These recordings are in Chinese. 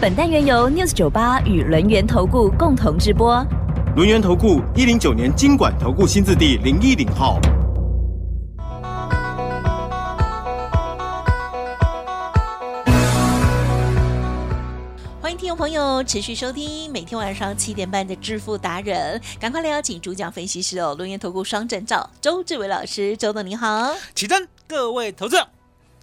本单元由 News 98与轮源投顾共同直播。轮源投顾109年金管投顾新字第010号。听众朋友，持续收听每天晚上7点半的致富达人，赶快来邀请主讲分析师轮源投顾双证照周志伟老师。周董你好。启真，各位投资者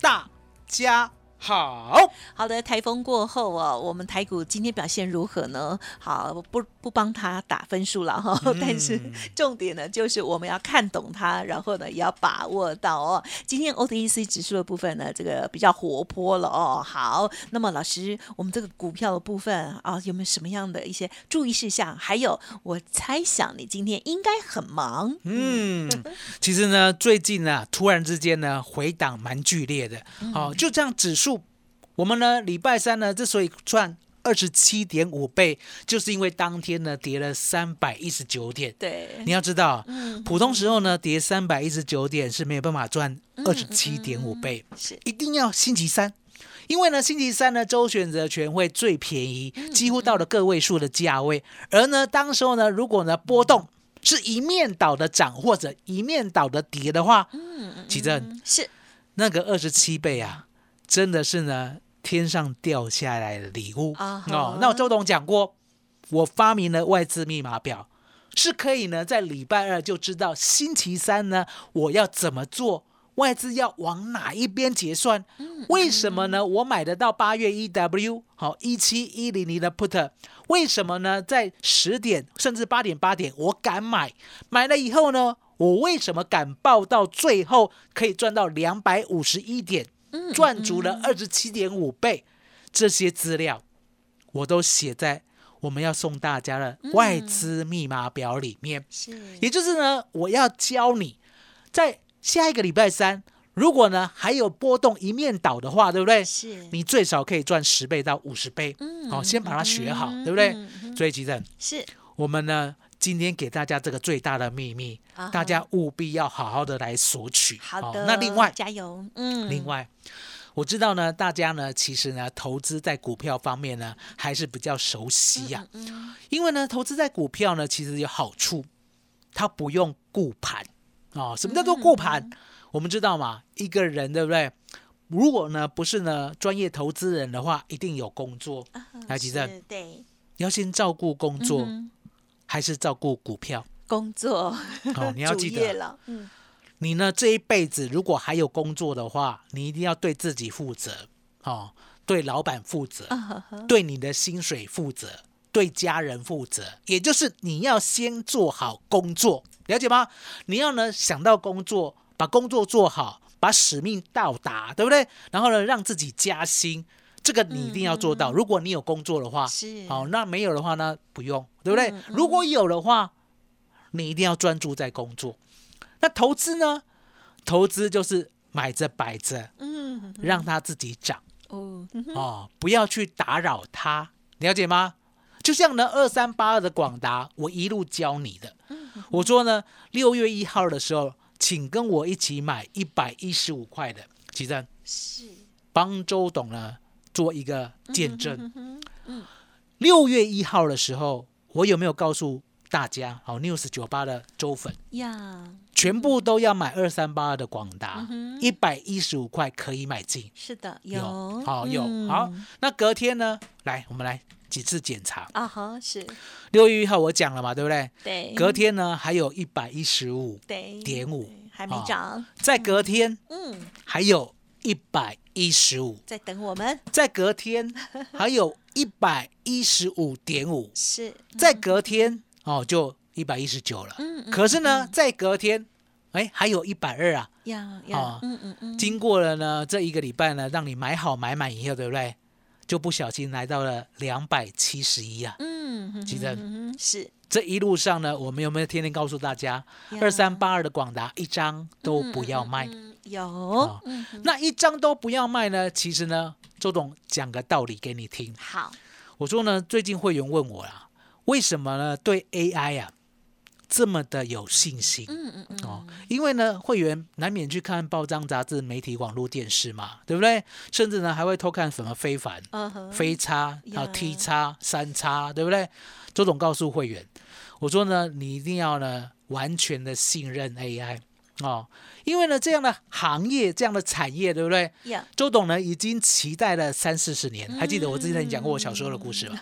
大家好。好的，台风过后，我们台股今天表现如何呢？好，不帮他打分数了，但是重点呢就是我们要看懂它，然后呢也要把握到哦。今天 OTC 指数的部分呢，这个比较活泼了哦。好，那么老师，我们这个股票的部分啊，有没有什么样的一些注意事项？还有，我猜想你今天应该很忙。其实呢，最近呢，突然之间呢，回档蛮剧烈的。好，就这样指数。我们呢，礼拜三呢，之所以赚27.5倍，就是因为当天呢跌了319点。对，你要知道，普通时候呢跌319点是没有办法赚27.5倍，一定要星期三，因为呢星期三呢周选择权会最便宜，几乎到了个位数的价位，而呢当时候呢如果呢波动是一面倒的涨或者一面倒的跌的话，奇正是那个27倍啊。真的是呢，天上掉下来的礼物哦。那我周董讲过，我发明了外资密码表，是可以呢在礼拜二就知道星期三呢我要怎么做，外资要往哪一边结算。为什么呢？我买得到8月 EW 好17100的 put， 为什么呢？在10点甚至8点我敢买，买了以后呢，我为什么敢报到最后可以赚到251点？赚足了27.5倍，这些资料我都写在我们要送大家的外资密码表里面。也就是呢，我要教你在下一个礼拜三，如果呢还有波动一面倒的话，对不对？是，你最少可以赚10倍到50倍。好，先把它学好，对不对？所以其实是我们呢。今天给大家这个最大的秘密，大家务必要好好的来索取。好的，那另外加油。另外，我知道呢，大家呢其实呢投资在股票方面呢还是比较熟悉呀。因为呢投资在股票呢其实有好处，它不用顾盘哦。什么叫做顾盘？我们知道嘛，一个人对不对？如果呢不是呢专业投资人的话，一定有工作。来，吉正，对，你要先照顾工作。还是照顾股票工作，你要记得你呢这一辈子如果还有工作的话，你一定要对自己负责，对老板负责，对你的薪水负责，对家人负责，也就是你要先做好工作，了解吗？你要呢想到工作，把工作做好，把使命到达，对不对？然后呢让自己加薪，这个你一定要做到。如果你有工作的话，好，那没有的话呢，不用，对不对？如果有的话，你一定要专注在工作。那投资呢？投资就是买着摆着，让它自己涨，不要去打扰它，了解吗？就像呢，2382的广达，我一路教你的。我说呢，6月1号的时候，请跟我一起买115块的，其实是帮周董呢。做一个见证。6月1号的时候，我有没有告诉大家好 News 98的周粉全部都要买2382的广达115块可以买进？是的，有。好，有。好，那隔天呢，来我们来几次检查。是。6月1号我讲了嘛，对不对？对。隔天呢还有 115.5， 还没涨。再隔天还有115，在等我们。在隔天还有 115.5， 是。在隔天，就119了。可是呢在隔天还有120啊。经过了呢这一个礼拜呢让你买好买满以后，对不对？就不小心来到了271啊。其实是这一路上呢，我们有没有天天告诉大家，2382的广达一张都不要卖？有、那一张都不要卖呢？其实呢，周董讲个道理给你听。好，我说呢，最近会员问我啦，为什么呢对 AI 啊这么的有信心？因为呢，会员难免去看报章、杂志、媒体、网络、电视嘛，对不对？甚至呢，还会偷看什么非凡、非差、T 差、三差，对不对？周总告诉会员，我说呢，你一定要呢完全的信任 AI 哦，因为呢，这样的行业、这样的产业，对不对？ Yeah. 周董呢已经期待了30-40年，还记得我之前讲过我小时候的故事吗？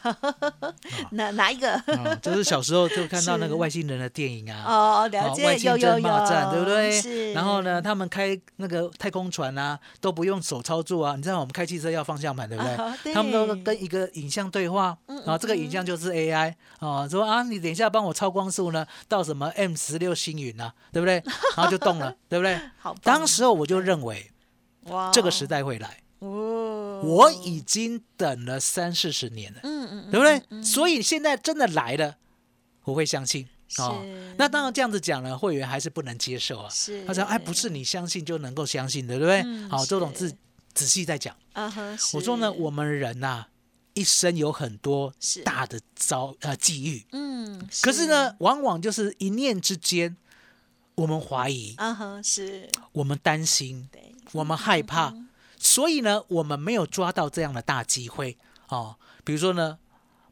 哪一个？就是小时候就看到那个外星人的电影啊，哦，了解，外星争霸战，对不对？是。然后呢，他们开那个太空船啊，都不用手操作啊，你知道我们开汽车要方向盘，对不对？对，他们都跟一个影像对话，然后这个影像就是 AI 哦，说啊，你等一下帮我超光速呢，到什么 M16星云啊，对不对？然后就动了，对不对？当时我就认为这个时代会来，我已经等了30-40年了，对不对？所以现在真的来了，我会相信。那当然这样子讲呢，会员还是不能接受啊。他说：“哎，不是你相信就能够相信的，对不对？”好，周董仔细在讲。我说呢，我们人呐，一生有很多大的机遇，可是呢，往往就是一念之间。我们怀疑，是我们担心，我们害怕，所以呢，我们没有抓到这样的大机会哦。比如说呢，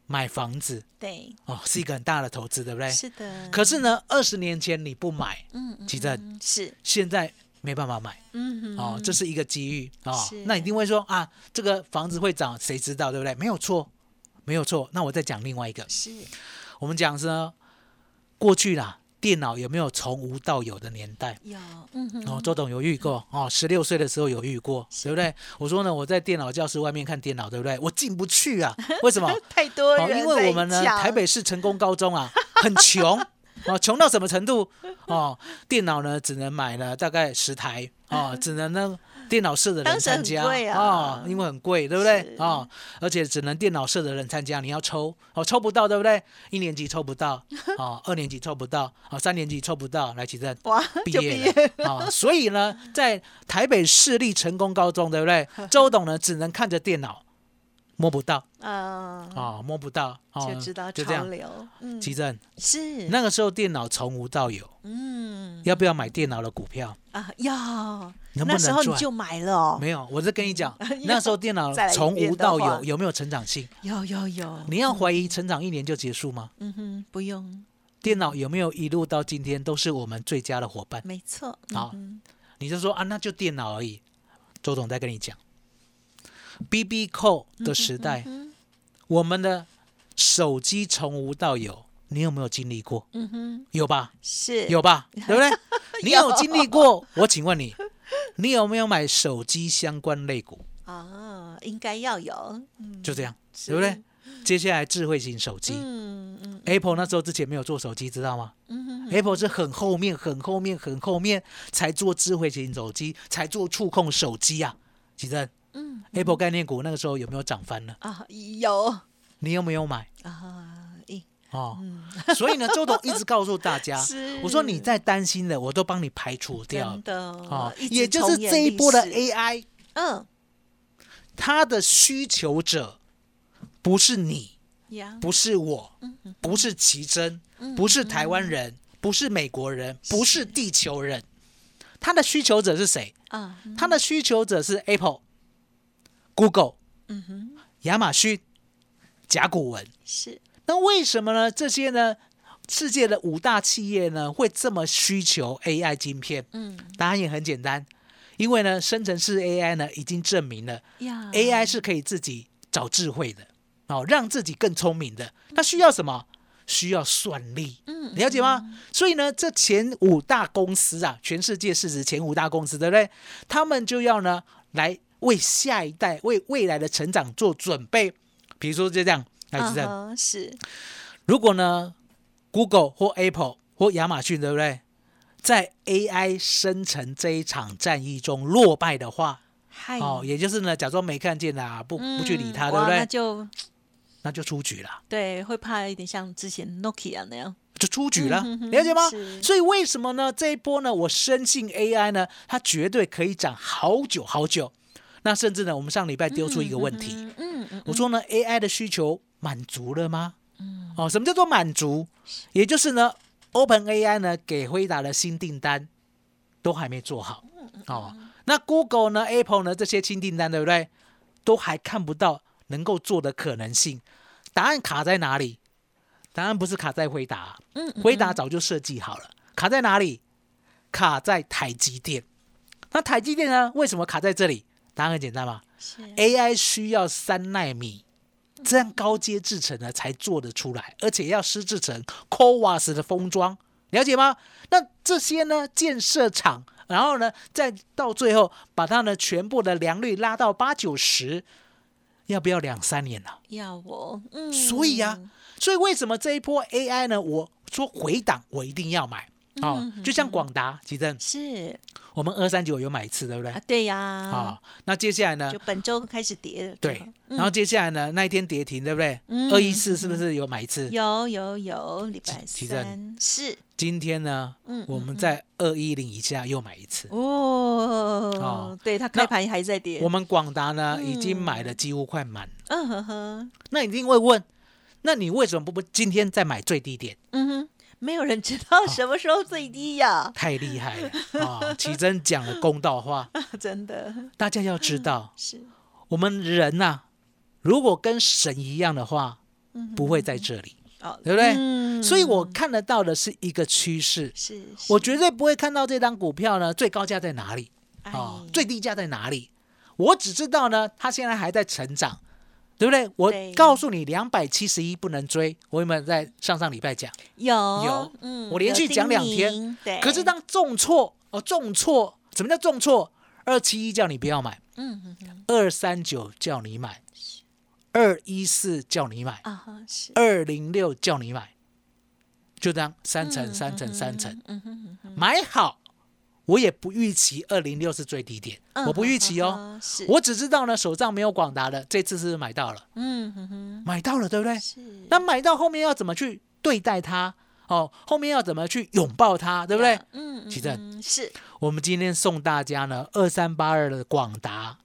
买房子，对，哦，是一个很大的投资，对不对？是的。可是呢，20年前你不买，其实是现在没办法买，哦，这是一个机遇哦。那你一定会说啊，这个房子会涨，谁知道，对不对？没有错，没有错。那我再讲另外一个，是我们讲是呢，过去啦。电脑有没有从无到有的年代？有，周董有遇过哦，16岁的时候有遇过，对不对？我说呢，我在电脑教室外面看电脑，对不对？我进不去啊，为什么？太多人在讲，因为我们呢，台北市成功高中啊，很穷。哦，穷到什么程度？哦，电脑呢只能买了大概10台哦，只能呢电脑社的人参加啊，因为很贵，对不对？哦，而且只能电脑社的人参加，你要抽哦，抽不到，对不对？1年级抽不到，哦，2年级抽不到，哦，3年级抽不到，来，其实毕业了啊，所以呢，在台北市立成功高中，对不对？周董呢只能看着电脑。摸不到啊，摸不到，就知道潮流。奇正是那个时候电脑从无到有，要不要买电脑的股票啊？要，那时候你就买了。没有，我是跟你讲，那时候电脑从无到有，有没有成长性？有。你要怀疑成长1年就结束吗？不用。电脑有没有一路到今天都是我们最佳的伙伴？没错。好，你就说啊，那就电脑而已。周董在跟你讲。BB 扣的时代，我们的手机从无到有，你有没有经历过？有吧？是，有吧？对不对？你有经历过？我请问你，你有没有买手机相关类股？啊，应该要有。就这样，对不对？接下来智慧型手机 ，Apple 那时候之前没有做手机，知道吗？Apple 是很后面才做智慧型手机，才做触控手机啊，其实。Apple 概念股那个时候有没有涨翻呢？啊，有。你有没有买啊？所以呢，周董一直告诉大家，我说你在担心的，我都帮你排除掉。真的哦，也就是这一波的 AI， 它的需求者不是你，不是我，不是奇珍，不是台湾人，不是美国人，不是地球人，它的需求者是谁？它的需求者是 Apple。Google， 亚马逊，甲骨文，是。那为什么呢？这些呢，世界的5大企业呢，会这么需求 AI 晶片？答案也很简单，因为呢，生成式 AI 呢已经证明了 AI 是可以自己找智慧的，哦，让自己更聪明的。它需要什么？需要算力，了解吗？所以呢，这前5大公司啊，全世界市值前5大公司，对不对？他们就要呢来。为下一代、为未来的成长做准备，比如说就这样，是。如果呢 ，Google 或 Apple 或亚马逊，对不对，在 AI 生成这一场战役中落败的话，哦，也就是呢假装没看见啦，不去理他，对不对？那就出局了。对，会怕一点像之前 Nokia 那样，就出局了，了解吗？所以为什么呢？这一波呢，我深信 AI 呢，它绝对可以涨好久好久。那甚至呢，我们上礼拜丢出一个问题，我说呢 ，AI 的需求满足了吗？哦，什么叫做满足？也就是呢 ，OpenAI 呢给辉达的新订单都还没做好，哦，那 Google 呢、Apple 呢这些新订单，对不对？都还看不到能够做的可能性。答案卡在哪里？答案不是卡在辉达，辉达早就设计好了。卡在哪里？卡在台积电。那台积电呢？为什么卡在这里？答案很简单嘛 ，AI 需要3奈米这样高阶制程呢才做得出来，而且要湿制程 CoWoS 的封装，了解吗？那这些呢建设厂，然后呢再到最后把它呢全部的良率拉到80-90%，要不要2-3年呢、啊？要哦，所以啊，所以为什么这一波 AI 呢？我说回档我一定要买。哦，就像广达，奇正是我们239有买一次，对不对？啊，对呀。啊、哦，那接下来呢？就本周开始跌了。对，然后接下来呢？那一天跌停，对不对？214是不是有买一次？有，礼拜三是。今天呢？我们在210以下又买一次。哦，对，它开盘还在跌。我们广达呢，已经买了几乎快满。那一定会问，那你为什么不今天再买最低点？没有人知道什么时候最低呀、啊哦！太厉害了啊！奇珍讲了公道话，真的。大家要知道，我们人呐、啊，如果跟神一样的话，不会在这里，对不对？所以我看得到的是一个趋势，我绝对不会看到这张股票呢最高价在哪里啊、最低价在哪里。我只知道呢，它现在还在成长。对不对？我告诉你，271不能追。我有没有在上礼拜讲？有，我连续讲2天。可是当重挫，什么叫重挫？271叫你不要买，239叫你买，214叫你买，206叫你买，就这样3层，买好。我也不预期206是最低点，我不预期哦，我只知道呢，手上没有广达的，这次是买到了，买到了，对不对？那买到后面要怎么去对待它？哦，后面要怎么去拥抱它？对不对？奇正，是我们今天送大家呢2382的广达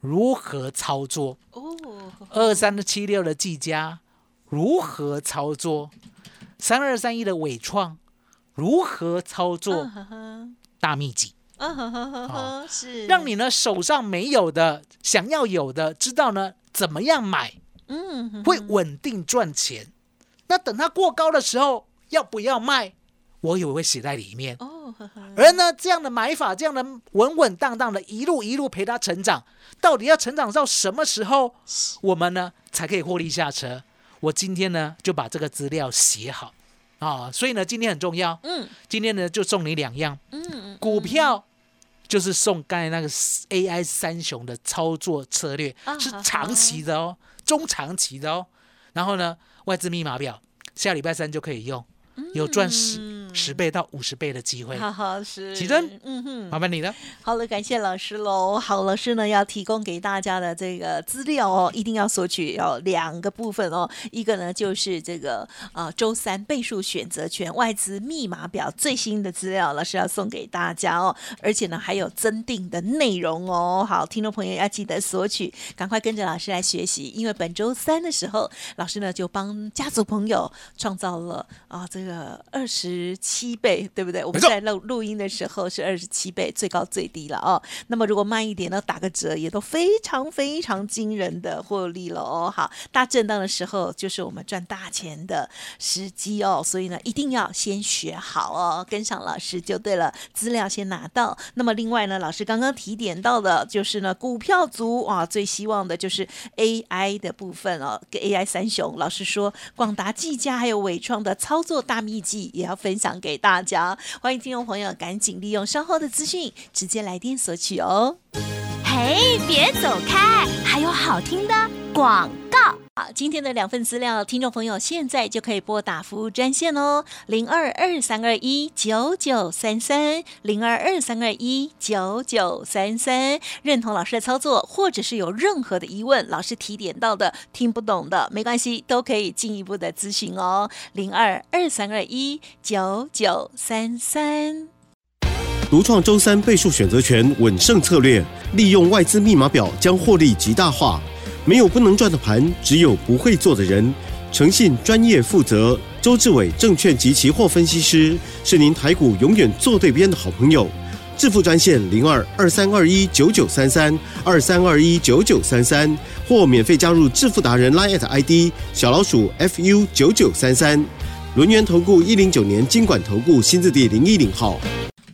如何操作，2376的技嘉如何操作，3231的伟创如何操作。大秘籍，是让你呢手上没有的，想要有的，知道呢怎么样买，会稳定赚钱。那等它过高的时候，要不要卖？我也会写在里面。而呢这样的买法，这样的稳稳当当的，一路陪它成长，到底要成长到什么时候，我们呢才可以获利下车？我今天呢就把这个资料写好。所以呢，今天很重要。今天呢就送你2样。股票就是送刚才那个 AI 三雄的操作策略，是长期的哦，中长期的哦。然后呢，外资密码表下礼拜3就可以用，有赚10倍到50倍的机会。是。启真，麻烦你了。好了，感谢老师喽。好，老师呢要提供给大家的这个资料哦，一定要索取哦，2个部分哦。一个呢就是这个周3倍数选择权外资密码表最新的资料，老师要送给大家哦。而且呢还有增订的内容哦。好，听众朋友要记得索取，赶快跟着老师来学习，因为本周3的时候，老师呢就帮家族朋友创造了这个27倍，对不对？我们在录音的时候是27倍，最高最低了哦。那么如果慢一点呢，打个折也都非常非常惊人的获利了哦。好，大震荡的时候就是我们赚大钱的时机哦，所以呢一定要先学好哦，跟上老师就对了，资料先拿到。那么另外呢，老师刚刚提点到的就是呢，股票族最希望的就是 AI 的部分哦，跟 AI 三雄，老师说广达、技嘉还有伟创的操作大秘籍也要分享给大家，欢迎听众朋友赶紧利用稍后的资讯直接来电索取哦。嘿，别走开，还有好听的广告。好，今天的两份资料，听众朋友现在就可以拨打服务专线哦，0223219933，0223219933。认同老师的操作，或者是有任何的疑问，老师提点到的、听不懂的，没关系，都可以进一步的咨询哦，0223219933。独创周三倍数选择权稳胜策略，利用外资密码表将获利极大化。没有不能赚的盘，只有不会做的人。诚信、专业、负责，周志伟证券及期货分析师是您台股永远坐对边的好朋友。致富专线0223219933 23219933，或免费加入致富达人 LINE ID @FU9933。轮元投顾109年金管投顾新字第010号。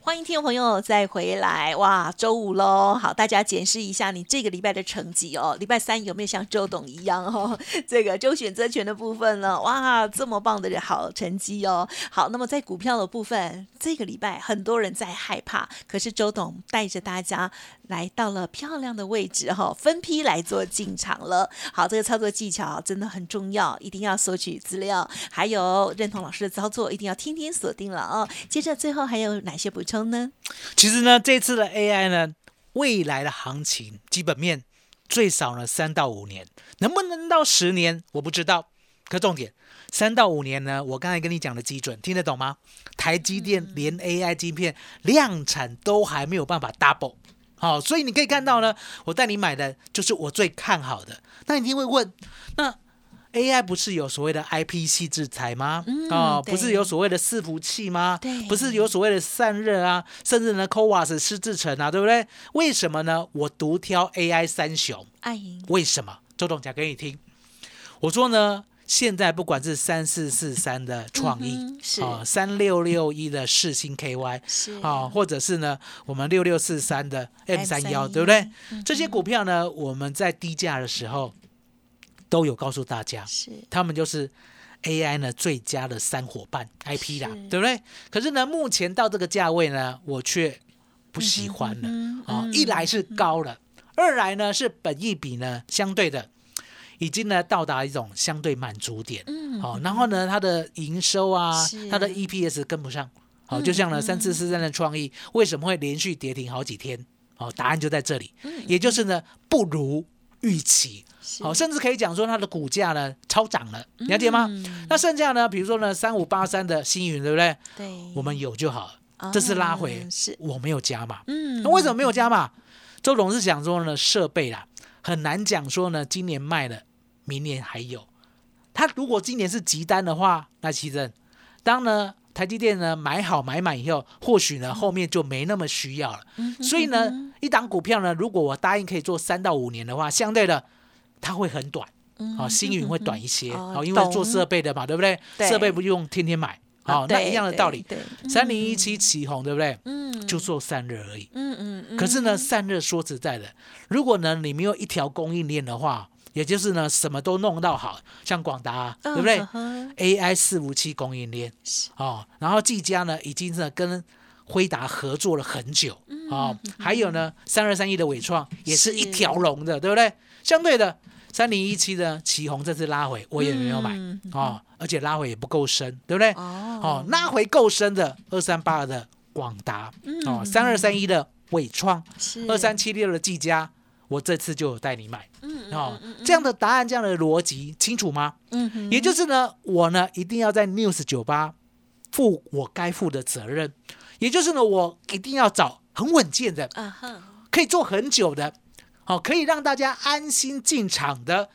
欢迎听众朋友再回来，哇，周五咯，好，大家检视一下你这个礼拜的成绩哦，礼拜三有没有像周董一样哦，这个周选择权的部分呢，哇，这么棒的好成绩哦。好，那么在股票的部分，这个礼拜很多人在害怕，可是周董带着大家来到了漂亮的位置哦，分批来做进场了。好，这个操作技巧真的很重要，一定要索取资料，还有认同老师的操作，一定要天天锁定了哦。接着最后还有哪些补充？其实呢，这次的 AI 呢，未来的行情基本面最少呢3到5年，能不能到10年我不知道。可重点3到5年呢，我刚才跟你讲的基准听得懂吗？台积电连 AI 晶片量产都还没有办法 double， 好，所以你可以看到呢，我带你买的就是我最看好的。那你一定会问，那AI 不是有所谓的 IPC 制裁吗？不是有所谓的伺服器吗？不是有所谓的散热啊，甚至呢 CoWoS 是制程啊，对不对？为什么呢？我独挑 AI 三雄。为什么？周董讲给你听。我说呢，现在不管是3443的创意，3661的世芯 KY， 或者是呢我们6643的 M31， 对不对？这些股票呢，我们在低价的时候都有告诉大家，他们就是 AI 呢最佳的三伙伴 IP 啦，对不对？可是呢，目前到这个价位呢，我却不喜欢了。一来是高了，二来呢是本益比呢相对的已经呢到达一种相对满足点。然后呢，它的营收啊，它的 EPS 跟不上。就像呢3443的创意为什么会连续跌停好几天？答案就在这里，也就是呢不如预期。甚至可以讲说它的股价呢超涨了，了解吗？那剩下呢，比如说呢3583的星云，对不对？我们有就好了，这次拉回我没有加码。那为什么没有加码？周董是想说呢，设备啦很难讲说呢今年卖了明年还有。他如果今年是急单的话，那其实当呢台积电呢买好买满以后，或许呢后面就没那么需要了。所以呢一档股票呢，如果我答应可以做3到5年的话，相对的它会很短，星云会短一些，因为做设备的嘛，对不对？设备不用天天买，那一样的道理。3017奇鋐，对不对？就做散热而已。可是呢，散热说实在的，如果呢你没有一条供应链的话，也就是呢什么都弄到好，像广达，对不对？ AI 457供应链，然后技嘉呢已经呢跟辉达合作了很久，还有呢3231的伟创也是一条龙的，对不对？相对的。3017的奇鋐这次拉回我也没有买，而且拉回也不够深，对不对？拉回够深的2382的广达，3231的伟创，2376的技嘉，我这次就有带你买。这样的答案，这样的逻辑清楚吗？也就是呢，我呢一定要在 News 98负我该负的责任，也就是呢，我一定要找很稳健的，可以做很久的。可以让大家安心进场的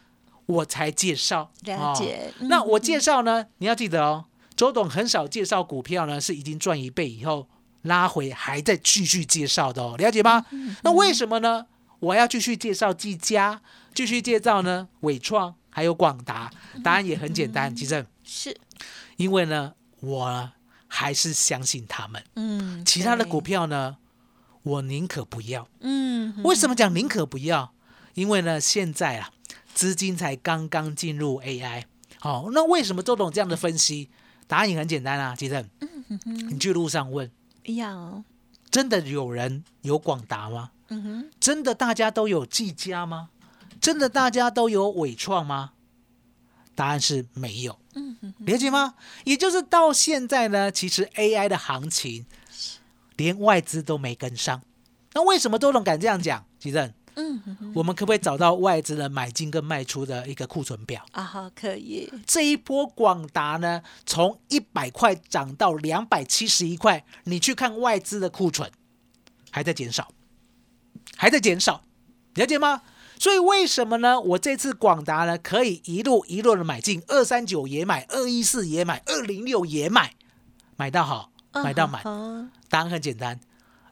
我才介绍，了解。那我介绍呢，你要记得哦，周董很少介绍股票呢是已经赚1倍以后拉回还在继续介绍的哦，了解吗？那为什么呢我要继续介绍技嘉，继续介绍呢伟创还有广达？答案也很简单，其实是因为呢我还是相信他们，其他的股票呢我宁可不要。为什么讲宁可不要？因为呢现在啊资金才刚刚进入 AI。那为什么周董这样的分析？答案也很简单啊，其实你去路上问，真的有人有广达吗？真的大家都有技嘉吗？真的大家都有伟创吗？答案是没有。理解吗？也就是到现在呢，其实 AI 的行情连外资都没跟上。那为什么多总敢这样讲？奇正，我们可不可以找到外资的买进跟卖出的一个库存表啊？可以。这一波广达呢，从100块涨到271块，你去看外资的库存还在减少，还在减少，了解吗？所以为什么呢？我这次广达呢，可以一路的买进，239也买，214也买，206也买，买到好，买到满。答案很简单，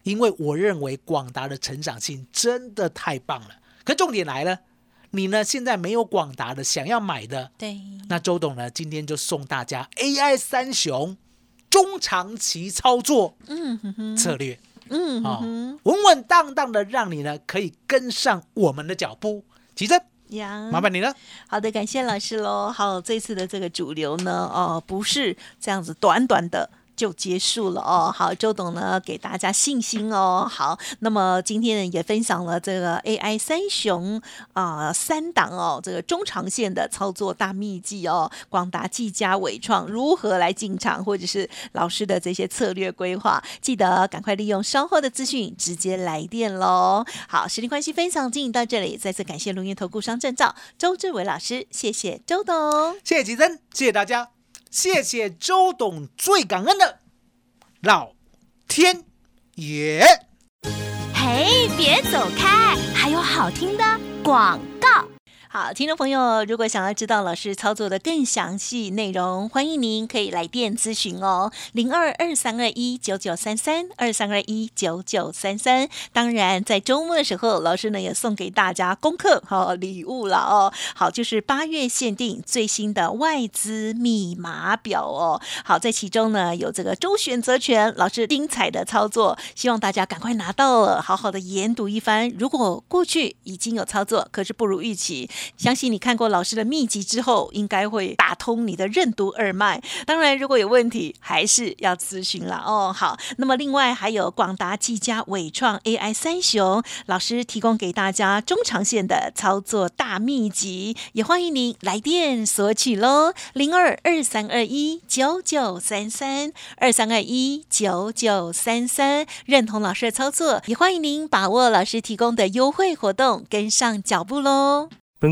因为我认为广达的成长性真的太棒了。可重点来了，你呢现在没有广达的想要买的，对，那周董呢今天就送大家 AI 三雄中长期操作策略。稳稳当当的让你呢可以跟上我们的脚步。奇珍，麻烦你了。好的，感谢老师咯。好，这次的这个主流呢，不是这样子短短的就结束了哦。好，周董呢给大家信心哦。好，那么今天也分享了这个 AI 三雄三档哦，这个中长线的操作大秘籍哦，广达、技嘉、伟创如何来进场，或者是老师的这些策略规划，记得赶快利用稍后的资讯直接来电咯。好，时间关系分享进行到这里，再次感谢龙岩投顾商证照周志伟老师，谢谢周董，谢谢吉珍，谢谢大家。谢谢周董，最感恩的老天爷。嘿，别走开，还有好听的广告。好，听众朋友，如果想要知道老师操作的更详细内容，欢迎您可以来电咨询哦，0223219933 23219933。当然，在周末的时候，老师呢也送给大家功课和礼物了哦。好，就是8月限定最新的外资密码表哦。好，在其中呢有这个周选择权，老师精彩的操作，希望大家赶快拿到了，好好的研读一番。如果过去已经有操作，可是不如预期，相信你看过老师的秘籍之后，应该会打通你的任督二脉。当然，如果有问题，还是要咨询啦哦。好，那么另外还有广达、技嘉、伟创 AI 三雄，老师提供给大家中长线的操作大秘籍，也欢迎您来电索取喽，0223219933 23219933。认同老师的操作，也欢迎您把握老师提供的优惠活动，跟上脚步喽。本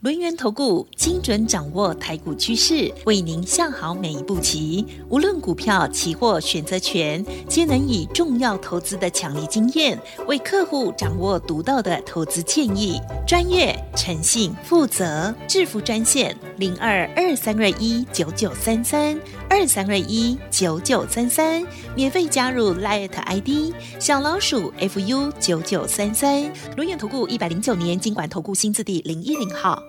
轮源投顾精准掌握台股趋势，为您下好每一步棋。无论股票、期货、选择权，皆能以重要投资的强力经验，为客户掌握独到的投资建议。专业、诚信、负责，致富专线0223219933 23219933，免费加入 LINE ID 小老鼠 FU9933。轮源投顾109年金管投顾新字第010号。